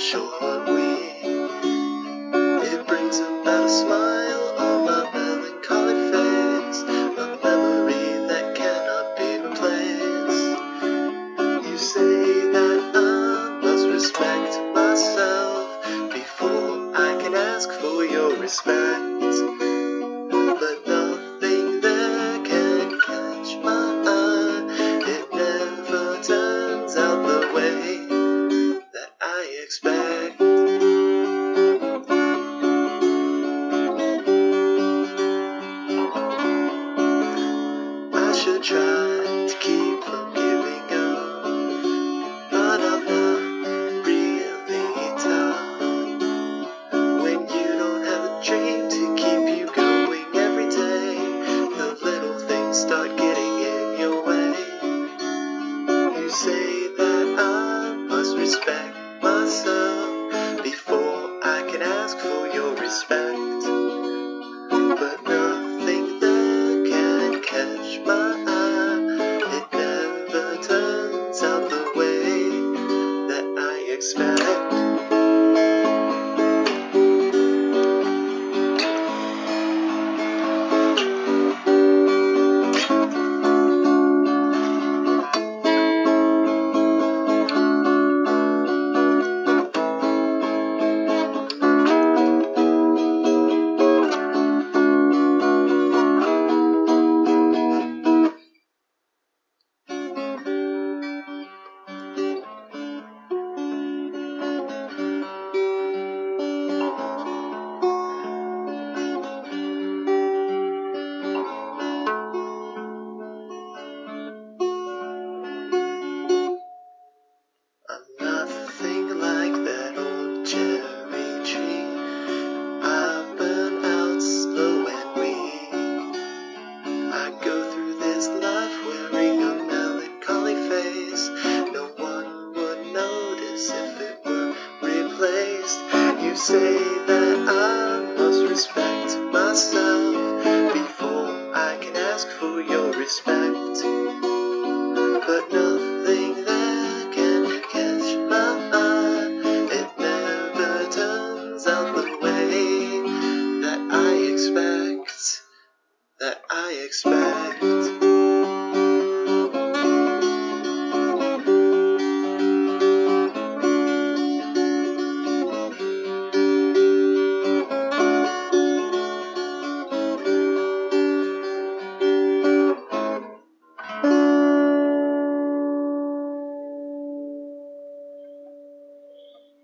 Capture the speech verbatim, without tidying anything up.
short week. It brings about a smile on my melancholy face, a memory that cannot be replaced. You say that I must respect myself before I can ask for your respect. Expect. I should try to keep from giving up, but I'm not really tough. When you don't have a dream to keep you going every day, the little things start getting in your way. You say that I must respect myself before I can ask for your respect, but nothing there can catch my eye. It never turns out the way that I expect. You say that I must respect myself.